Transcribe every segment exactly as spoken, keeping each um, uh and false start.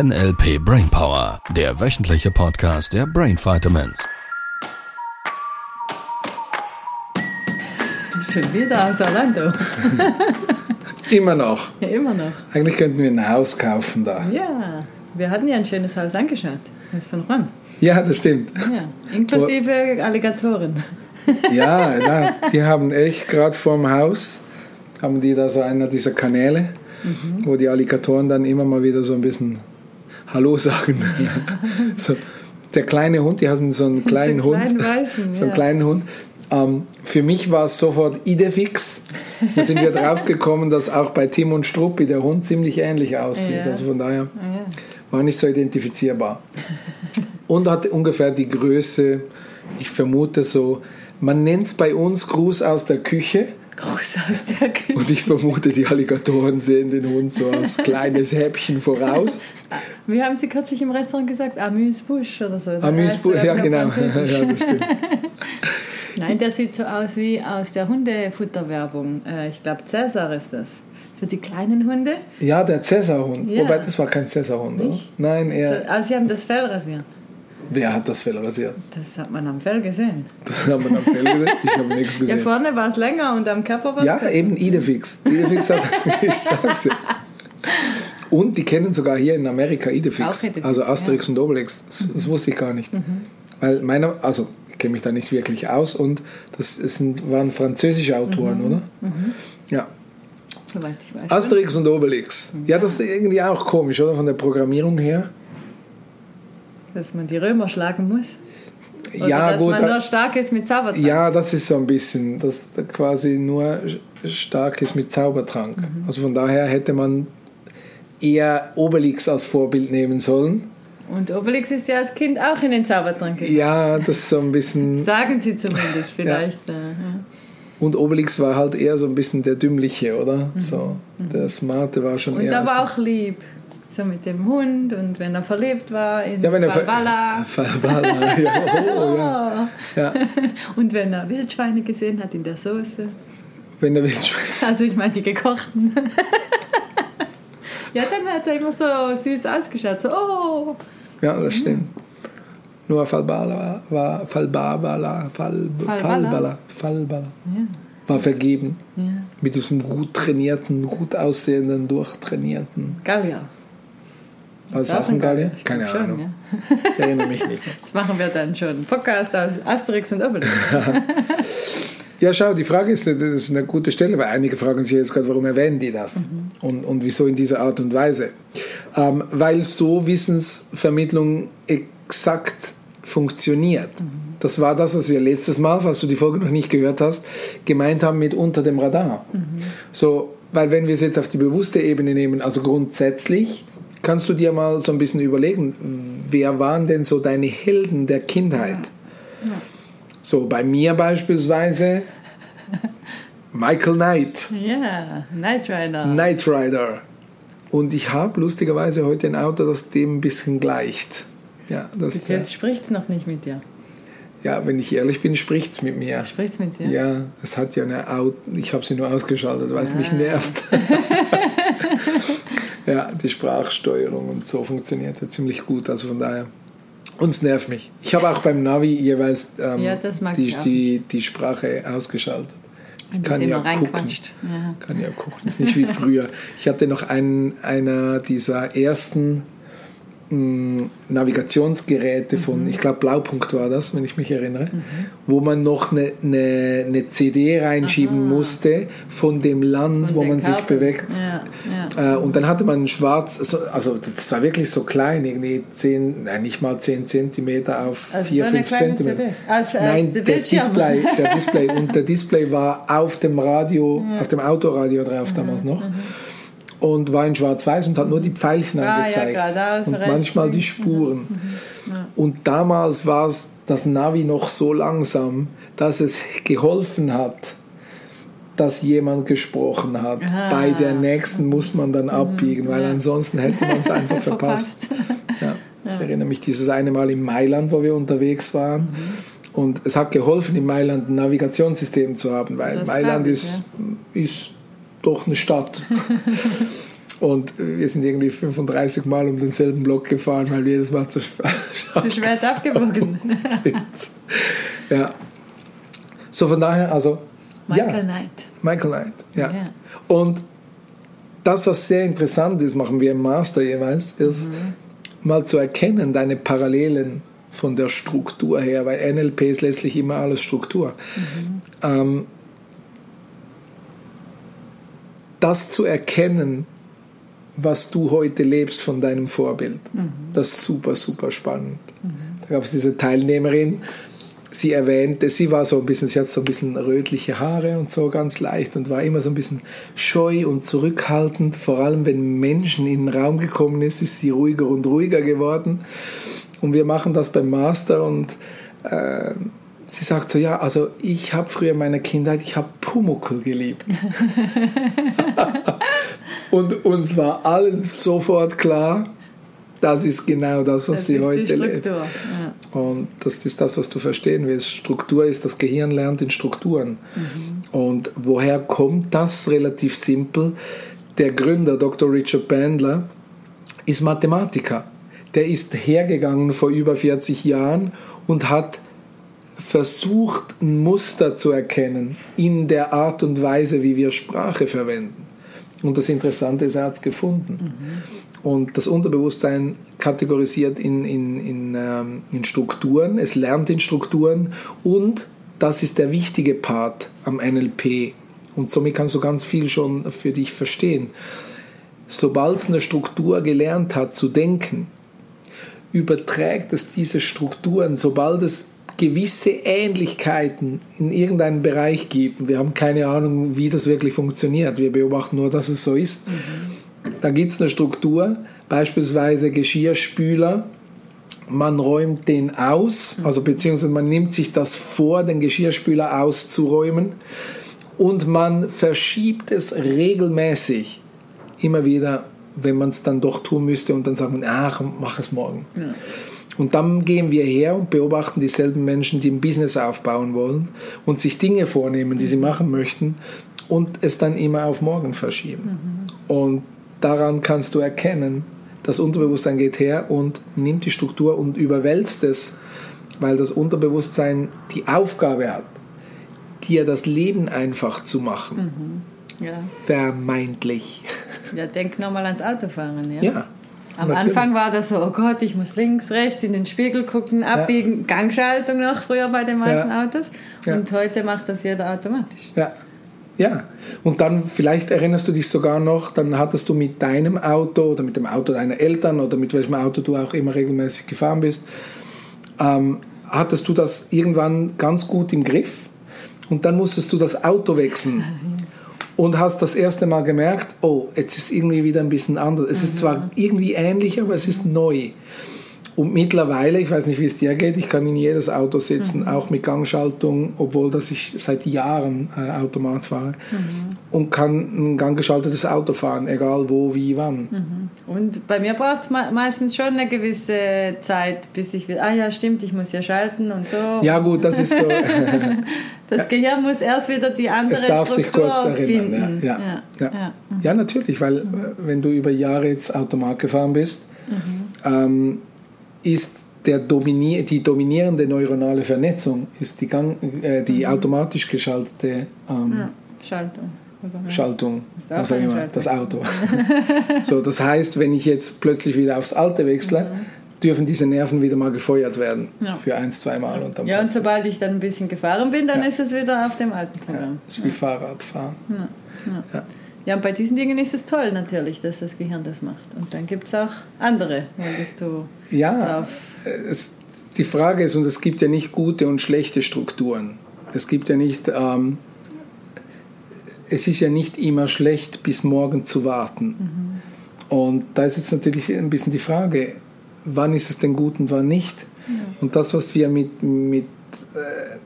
N L P Brainpower, der wöchentliche Podcast der Brain Vitamins. Schon wieder aus Orlando. Immer noch. Ja, immer noch. Eigentlich könnten wir ein Haus kaufen da. Ja, wir hatten ja ein schönes Haus angeschaut. Das ist von Juan. Ja, das stimmt. Ja, inklusive Wo, Alligatoren. Ja, ja, die haben echt gerade vorm Haus, haben die da so einer dieser Kanäle, mhm. wo die Alligatoren dann immer mal wieder so ein bisschen Hallo sagen. Ja. So, der kleine Hund, die hatten so einen kleinen so einen Hund. Kleinen Weißen, so einen ja. kleinen Hund. Um, für mich war es sofort Idefix. Da sind wir drauf gekommen, dass auch bei Tim und Struppi der Hund ziemlich ähnlich aussieht. Ja. Also von daher ja. war nicht so identifizierbar. Und hat ungefähr die Größe, ich vermute so, man nennt es bei uns Gruß aus der Küche. Gruß aus der Küche. Und ich vermute, die Alligatoren sehen den Hund so als kleines Häppchen voraus. Wir haben sie kürzlich im Restaurant gesagt, Amuse-Bouche oder so. Amuse-Bouche, ja genau. Ja, bestimmt. Nein, der sieht so aus wie aus der Hundefutterwerbung. Ich glaube, Cäsar ist das. Für die kleinen Hunde. Ja, der Cäsar-Hund. Ja. Wobei, das war kein Cäsar-Hund. Nein, eher... Also, also, sie haben das Fell rasiert. Wer hat das Fell rasiert? Das hat man am Fell gesehen. Das hat man am Fell gesehen? Ich habe nichts gesehen. Ja, vorne war es länger und am Körper war es... Ja, eben Idefix. Idefix hat... Ich sag's ja. Und die kennen sogar hier in Amerika Idefix. Idefix also Asterix ja. und Obelix. Das, das wusste ich gar nicht. Mhm. Weil meiner... Also... kenne mich da nicht wirklich aus und das sind, waren französische Autoren, mhm. oder? Mhm. Ja. Soweit ich weiß. Asterix und Obelix. Ja. ja, das ist irgendwie auch komisch, oder? Von der Programmierung her. Dass man die Römer schlagen muss. Oder ja, dass gut, man nur stark ist mit Zaubertrank. Ja, das ist so ein bisschen, dass quasi nur stark ist mit Zaubertrank. Mhm. Also von daher hätte man eher Obelix als Vorbild nehmen sollen. Und Obelix ist ja als Kind auch in den Zaubertrank gegangen. Ja, das ist so ein bisschen... Sagen sie zumindest vielleicht. Ja. Ja. Und Obelix war halt eher so ein bisschen der Dümmliche, oder? Mhm. So, der Smarte war schon und eher... Und er war auch lieb. So mit dem Hund und wenn er verliebt war in ja, Falbala. Ver- Falbala, ja. Oh, ja. ja. Und wenn er Wildschweine gesehen hat in der Soße. Wenn er Wildschweine... Also ich meine die gekochten... Ja, dann hat er immer so süß ausgeschaut. So, oh. Ja, das stimmt. Mhm. Nur Falbala war Falbala, Fal, Falbala, Falbala. Ja. War vergeben. Ja. Mit diesem gut trainierten, gut aussehenden, durchtrainierten. Gallier. Aus Sachengallier? Keine schon, Ahnung. Ja. Ich erinnere mich nicht mehr. Das machen wir dann schon. Podcast aus Asterix und Obelix. Ja, schau, die Frage ist, das ist eine gute Stelle, weil einige fragen sich jetzt gerade, warum erwähnen die das? Mhm. Und, und wieso in dieser Art und Weise? Ähm, weil so Wissensvermittlung exakt funktioniert. Mhm. Das war das, was wir letztes Mal, falls du die Folge noch nicht gehört hast, gemeint haben mit unter dem Radar. Mhm. So, weil wenn wir es jetzt auf die bewusste Ebene nehmen, also grundsätzlich kannst du dir mal so ein bisschen überlegen, wer waren denn so deine Helden der Kindheit? Ja. Ja. So, bei mir beispielsweise Michael Knight. Ja, yeah, Knight Rider. Knight Rider. Und ich habe lustigerweise heute ein Auto, das dem ein bisschen gleicht. Ja, das, bis jetzt äh, spricht es noch nicht mit dir. Ja, wenn ich ehrlich bin, spricht es mit mir. Spricht es mit dir? Ja, es hat ja eine Auto. Ich habe sie nur ausgeschaltet, weil es ah. mich nervt. Ja, die Sprachsteuerung und so funktioniert ja ziemlich gut. Also von daher... Uns nervt mich. Ich habe auch beim Navi jeweils ähm, ja, die, die, die Sprache ausgeschaltet. Ich kann ja gucken. Ja. Kann ja gucken. Ist nicht wie früher. Ich hatte noch einen einer dieser ersten mh, Navigationsgeräte mhm. von, ich glaube Blaupunkt war das, wenn ich mich erinnere, mhm. wo man noch eine ne, ne C D reinschieben Aha. musste von dem Land, von wo man Karten. sich bewegt. Ja. Ja. Äh, und dann hatte man ein schwarz, also, also das war wirklich so klein, irgendwie zehn, nein, nicht mal zehn Zentimeter auf also vier, fünf Zentimeter. Also, nein, der Display, der Display. Und der Display war auf dem Radio, ja. auf dem Autoradio drauf mhm. damals noch. Mhm. Und war in schwarz-weiß und hat nur die Pfeilchen ah, angezeigt. Ja, klar, und manchmal die Spuren. Ja. Ja. Und damals war es das Navi noch so langsam, dass es geholfen hat, dass jemand gesprochen hat. Ah. Bei der nächsten muss man dann abbiegen, mhm. weil ja. ansonsten hätte man es einfach verpasst. verpasst. Ja. Ja. Ich erinnere mich dieses eine Mal in Mailand, wo wir unterwegs waren. Mhm. Und es hat geholfen, in Mailand ein Navigationssystem zu haben, weil das Mailand ich, ist... Ja. ist doch eine Stadt. Und wir sind irgendwie fünfunddreißig Mal um denselben Block gefahren, weil wir jedes Mal zu schwer, zu schwer abgewogen sind. Ja. So von daher, also Michael ja. Knight. Michael Knight, ja. ja. Und das, was sehr interessant ist, machen wir im Master jeweils, ist mhm. mal zu erkennen, deine Parallelen von der Struktur her, weil N L P ist letztlich immer alles Struktur. Mhm. Ähm, das zu erkennen, was du heute lebst von deinem Vorbild, mhm. das ist super, super spannend. Mhm. Da gab es diese Teilnehmerin, sie erwähnte, sie war so ein bisschen, sie hat so ein bisschen rötliche Haare und so ganz leicht und war immer so ein bisschen scheu und zurückhaltend. Vor allem, wenn Menschen in den Raum gekommen ist, ist sie ruhiger und ruhiger geworden. Und wir machen das beim Master und äh, sie sagt so, ja, also ich habe früher in meiner Kindheit, ich habe Pumuckl geliebt. Und uns war allen sofort klar, das ist genau das, was das sie heute lebt. Ja. Und das ist das, was du verstehen willst. Struktur ist, das Gehirn lernt in Strukturen. Mhm. Und woher kommt das? Relativ simpel. Der Gründer, Doktor Richard Bandler, ist Mathematiker. Der ist hergegangen vor über vierzig Jahren und hat versucht, ein Muster zu erkennen in der Art und Weise, wie wir Sprache verwenden. Und das Interessante ist, er hat es gefunden. Mhm. Und das Unterbewusstsein kategorisiert in, in, in, ähm, in Strukturen, es lernt in Strukturen und das ist der wichtige Part am N L P. Und somit kannst du ganz viel schon für dich verstehen. Sobald es eine Struktur gelernt hat zu denken, überträgt es diese Strukturen, sobald es gewisse Ähnlichkeiten in irgendeinem Bereich gibt. Wir haben keine Ahnung, wie das wirklich funktioniert. Wir beobachten nur, dass es so ist. Mhm. Da gibt es eine Struktur, beispielsweise Geschirrspüler. Man räumt den aus, mhm. also beziehungsweise man nimmt sich das vor, den Geschirrspüler auszuräumen und man verschiebt es regelmäßig immer wieder, wenn man es dann doch tun müsste und dann sagt man, ach, mach es morgen. Ja. Und dann gehen wir her und beobachten dieselben Menschen, die ein Business aufbauen wollen und sich Dinge vornehmen, die mhm. sie machen möchten und es dann immer auf morgen verschieben. Mhm. Und daran kannst du erkennen, das Unterbewusstsein geht her und nimmt die Struktur und überwälzt es, weil das Unterbewusstsein die Aufgabe hat, dir das Leben einfach zu machen. Mhm. Ja. Vermeintlich. Ja, denk nochmal ans Autofahren. Ja. ja. Am Natürlich. Anfang war das so, oh Gott, ich muss links, rechts in den Spiegel gucken, abbiegen, ja. Gangschaltung noch früher bei den meisten ja. Autos. Und ja. heute macht das jeder automatisch. Ja. ja, und dann vielleicht erinnerst du dich sogar noch, dann hattest du mit deinem Auto oder mit dem Auto deiner Eltern oder mit welchem Auto du auch immer regelmäßig gefahren bist, ähm, hattest du das irgendwann ganz gut im Griff und dann musstest du das Auto wechseln. Und hast das erste Mal gemerkt, oh, jetzt ist irgendwie wieder ein bisschen anders. Es mhm. ist zwar irgendwie ähnlich, aber es ist neu. Und mittlerweile, ich weiß nicht, wie es dir geht, ich kann in jedes Auto sitzen, mhm. auch mit Gangschaltung, obwohl dass ich seit Jahren äh, Automat fahre. Mhm. Und kann ein ganggeschaltetes Auto fahren, egal wo, wie, wann. Mhm. Und bei mir braucht es me- meistens schon eine gewisse Zeit, bis ich will, ah ja, stimmt, ich muss ja schalten und so. Ja gut, das ist so. Das Gehirn muss erst wieder die andere Struktur finden. Es darf Struktur sich kurz erinnern. Ja, ja, ja. Ja. Ja. Mhm. ja, natürlich, weil wenn du über Jahre jetzt Automat gefahren bist, mhm. ähm, ist der domini- die dominierende neuronale Vernetzung ist die, Gang- äh, die mhm. automatisch geschaltete ähm, ja. Schaltung. Oder Schaltung, ist auch was auch immer, Schaltung. Das Auto. So, das heißt, wenn ich jetzt plötzlich wieder aufs Alte wechsle, mhm. dürfen diese Nerven wieder mal gefeuert werden ja. für ein, zwei Mal. Und dann ja, und sobald das. Ich dann ein bisschen gefahren bin, dann ja. ist es wieder auf dem alten Programm. Das ja, ist wie ja. Fahrradfahren. Ja. Ja. Ja. ja, und bei diesen Dingen ist es toll natürlich, dass das Gehirn das macht. Und dann gibt es auch andere, wolltest du ja, drauf... Es, die Frage ist, und es gibt ja nicht gute und schlechte Strukturen. Es gibt ja nicht... Ähm, Es ist ja nicht immer schlecht, bis morgen zu warten. Mhm. Und da ist jetzt natürlich ein bisschen die Frage, wann ist es denn gut und wann nicht? Ja. Und das, was wir mit, mit äh,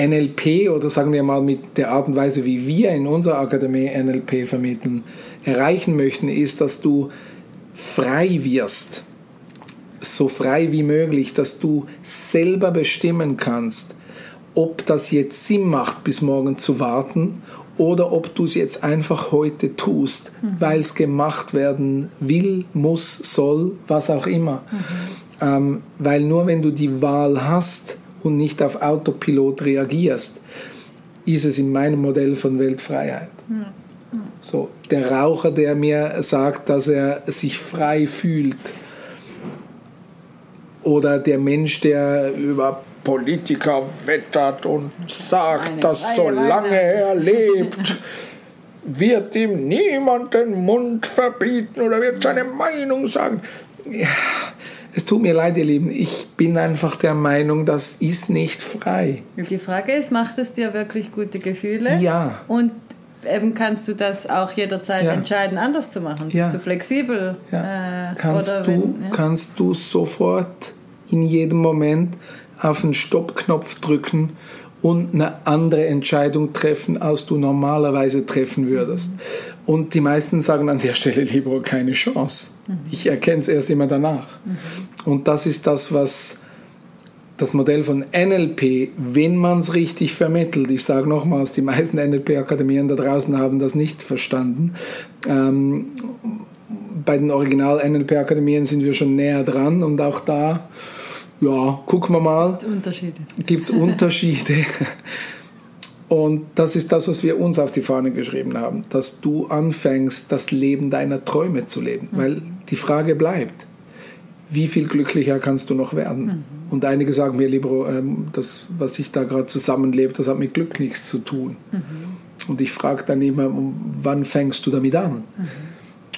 N L P oder sagen wir mal mit der Art und Weise, wie wir in unserer Akademie N L P vermitteln, erreichen möchten, ist, dass du frei wirst. So frei wie möglich, dass du selber bestimmen kannst, ob das jetzt Sinn macht, bis morgen zu warten oder ob du es jetzt einfach heute tust, mhm. weil es gemacht werden will, muss, soll, was auch immer. Mhm. Ähm, weil nur wenn du die Wahl hast und nicht auf Autopilot reagierst, ist es in meinem Modell von Weltfreiheit. Mhm. So, der Raucher, der mir sagt, dass er sich frei fühlt, oder der Mensch, der über Politiker wettert und sagt, dass solange er lebt, wird ihm niemand den Mund verbieten oder wird seine Meinung sagen. Ja, es tut mir leid, ihr Lieben, ich bin einfach der Meinung, das ist nicht frei. Die Frage ist, macht es dir wirklich gute Gefühle? Ja. Und eben kannst du das auch jederzeit ja. entscheiden, anders zu machen. Ja. Bist du flexibel? Ja. Äh, kannst, oder du, wenn, ja. kannst du sofort in jedem Moment auf den Stoppknopf drücken und eine andere Entscheidung treffen, als du normalerweise treffen würdest. Mhm. Und die meisten sagen an der Stelle, Libro, keine Chance. Mhm. Ich erkenne es erst immer danach. Mhm. Und das ist das, was das Modell von N L P, wenn man es richtig vermittelt, ich sage nochmals, die meisten N L P-Akademien da draußen haben das nicht verstanden. Ähm, bei den Original-N L P-Akademien sind wir schon näher dran und auch da, ja, gucken wir mal. Gibt es Unterschiede? Gibt es Unterschiede? Und das ist das, was wir uns auf die Fahne geschrieben haben, dass du anfängst, das Leben deiner Träume zu leben, mhm. weil die Frage bleibt, wie viel glücklicher kannst du noch werden? Mhm. Und einige sagen mir, Libro, das, was ich da gerade zusammenlebe, das hat mit Glück nichts zu tun. Mhm. Und ich frage dann immer, wann fängst du damit an? Mhm.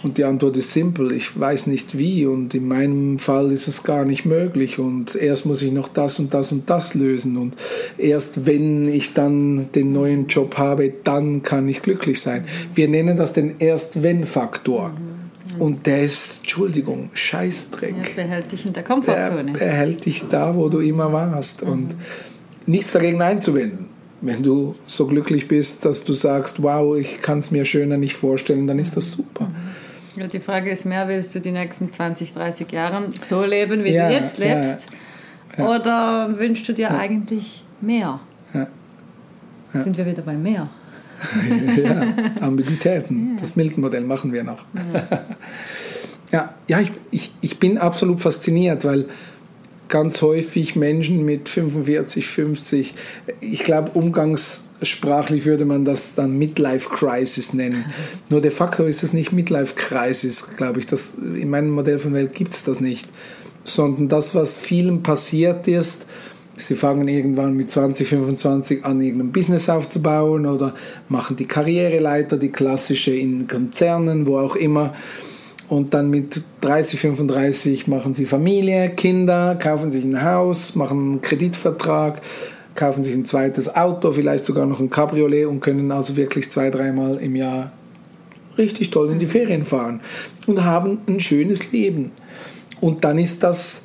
Und die Antwort ist simpel, ich weiß nicht wie und in meinem Fall ist es gar nicht möglich und erst muss ich noch das und das und das lösen und erst wenn ich dann den neuen Job habe, dann kann ich glücklich sein. Wir nennen das den Erst-Wenn-Faktor. Mhm. Und der ist, Entschuldigung, Scheißdreck. Der behält dich in der Komfortzone. Der behält dich da, wo du immer warst. Mhm. Und nichts dagegen einzuwenden. Wenn du so glücklich bist, dass du sagst, wow, ich kann es mir schöner nicht vorstellen, dann ist das super. Mhm. Ja, die Frage ist mehr, willst du die nächsten zwanzig, dreißig Jahre so leben, wie ja, du jetzt lebst? Ja, ja. Oder wünschst du dir ja. eigentlich mehr? Ja. Ja. Sind wir wieder bei mehr? ja, Ambiguitäten, ja. Das Milton-Modell machen wir noch. Ja, ja, ja ich, ich, ich bin absolut fasziniert, weil ganz häufig Menschen mit fünfundvierzig, fünfzig, ich glaube umgangssprachlich würde man das dann Midlife-Crisis nennen. Nur de facto ist es nicht Midlife-Crisis, glaube ich. Das, in meinem Modell von Welt gibt es das nicht. Sondern das, was vielen passiert ist, sie fangen irgendwann mit zwanzig, fünfundzwanzig an, irgendein Business aufzubauen oder machen die Karriereleiter, die klassische in Konzernen, wo auch immer. Und dann mit dreißig, fünfunddreißig machen sie Familie, Kinder, kaufen sich ein Haus, machen einen Kreditvertrag, kaufen sich ein zweites Auto, vielleicht sogar noch ein Cabriolet und können also wirklich zwei, dreimal im Jahr richtig toll in die Ferien fahren und haben ein schönes Leben. Und dann ist das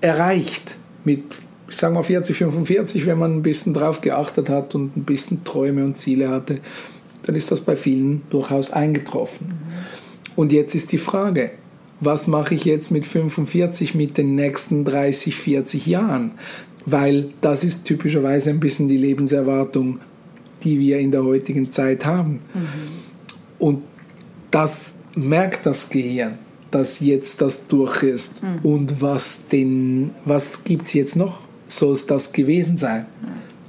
erreicht mit ich sage mal vierzig, fünfundvierzig, wenn man ein bisschen drauf geachtet hat und ein bisschen Träume und Ziele hatte, dann ist das bei vielen durchaus eingetroffen. Mhm. Und jetzt ist die Frage, was mache ich jetzt mit fünfundvierzig, mit den nächsten dreißig, vierzig Jahren? Weil das ist typischerweise ein bisschen die Lebenserwartung, die wir in der heutigen Zeit haben. Mhm. Und das merkt das Gehirn, dass jetzt das durch ist. Mhm. Und was, denn, was gibt es jetzt noch? Soll es das gewesen sein?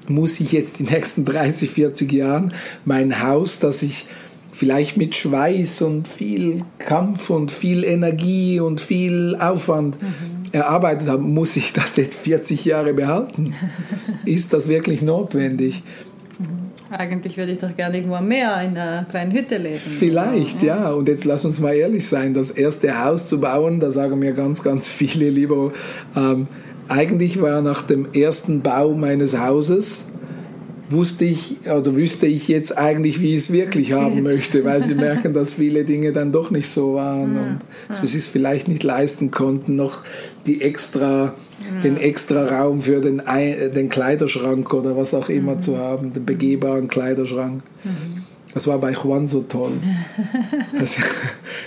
Muss ich jetzt die nächsten dreißig, vierzig Jahren mein Haus, das ich vielleicht mit Schweiß und viel Kampf und viel Energie und viel Aufwand mhm. erarbeitet habe, muss ich das jetzt vierzig Jahre behalten? Ist das wirklich notwendig? Eigentlich würde ich doch gerne irgendwo mehr in einer kleinen Hütte leben. Vielleicht, ja. ja. Und jetzt lass uns mal ehrlich sein, das erste Haus zu bauen, da sagen mir ganz, ganz viele, lieber ähm, eigentlich war nach dem ersten Bau meines Hauses, wusste ich, oder wüsste ich jetzt eigentlich, wie ich es wirklich haben möchte, weil sie merken, dass viele Dinge dann doch nicht so waren ja, und ja. sie sich vielleicht nicht leisten konnten, noch die extra, ja. den extra Raum für den, den Kleiderschrank oder was auch immer mhm. zu haben, den begehbaren Kleiderschrank. Mhm. Das war bei Juan so toll. Also,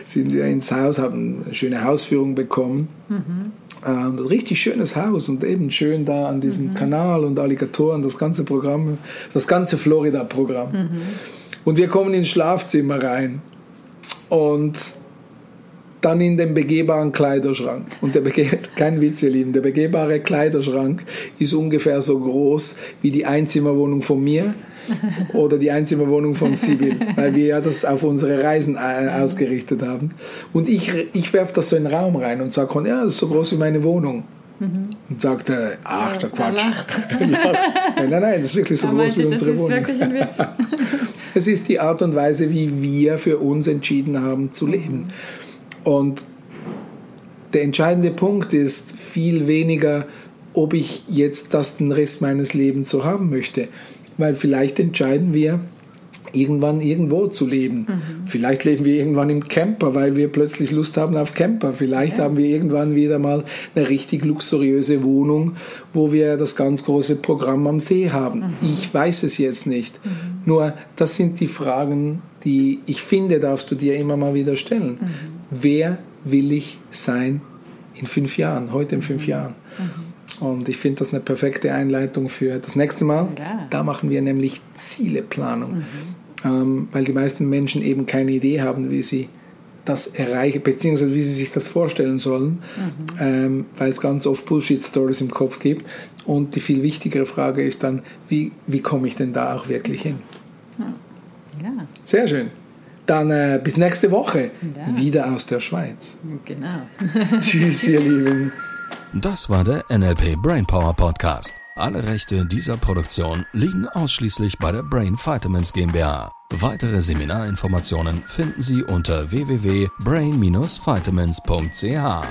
sind wir ins Haus, haben eine schöne Hausführung bekommen. Mhm. Ein richtig schönes Haus und eben schön da an diesem mhm. Kanal und Alligatoren, das ganze Programm, das ganze Florida-Programm. Mhm. Und wir kommen ins Schlafzimmer rein und dann in den begehbaren Kleiderschrank. Und der Bege- kein Witz, ihr Lieben, der begehbare Kleiderschrank ist ungefähr so groß wie die Einzimmerwohnung von mir oder die Einzimmerwohnung von Sibyl, weil wir ja das auf unsere Reisen ausgerichtet haben. Und ich, ich werfe das so in den Raum rein und sage, ja, das ist so groß wie meine Wohnung. Und sagte, ach, der Quatsch. Er lacht. Nein, nein, nein, das ist wirklich so er groß meinte, wie unsere Wohnung. Das ist wirklich ein Witz. Es ist die Art und Weise, wie wir für uns entschieden haben zu leben. Und der entscheidende Punkt ist viel weniger, ob ich jetzt das den Rest meines Lebens so haben möchte. Weil vielleicht entscheiden wir, irgendwann irgendwo zu leben. Mhm. Vielleicht leben wir irgendwann im Camper, weil wir plötzlich Lust haben auf Camper. Vielleicht ja. haben wir irgendwann wieder mal eine richtig luxuriöse Wohnung, wo wir das ganz große Programm am See haben. Mhm. Ich weiß es jetzt nicht. Mhm. Nur das sind die Fragen, die ich finde, darfst du dir immer mal wieder stellen. Mhm. Wer will ich sein in fünf Jahren, heute in fünf Jahren? Mhm. Und ich finde das eine perfekte Einleitung für das nächste Mal. Ja. Da machen wir nämlich Zieleplanung. Mhm. Ähm, weil die meisten Menschen eben keine Idee haben, wie sie das erreichen, beziehungsweise wie sie sich das vorstellen sollen, mhm. ähm, weil es ganz oft Bullshit-Stories im Kopf gibt. Und die viel wichtigere Frage ist dann, wie, wie komme ich denn da auch wirklich hin? Ja. Ja. Sehr schön. Dann äh, bis nächste Woche. Ja. Wieder aus der Schweiz. Genau. Tschüss, ihr Lieben. Das war der N L P Brainpower Podcast. Alle Rechte dieser Produktion liegen ausschließlich bei der Brain Vitamins GmbH. Weitere Seminarinformationen finden Sie unter w w w punkt brain dash vitamins punkt c h.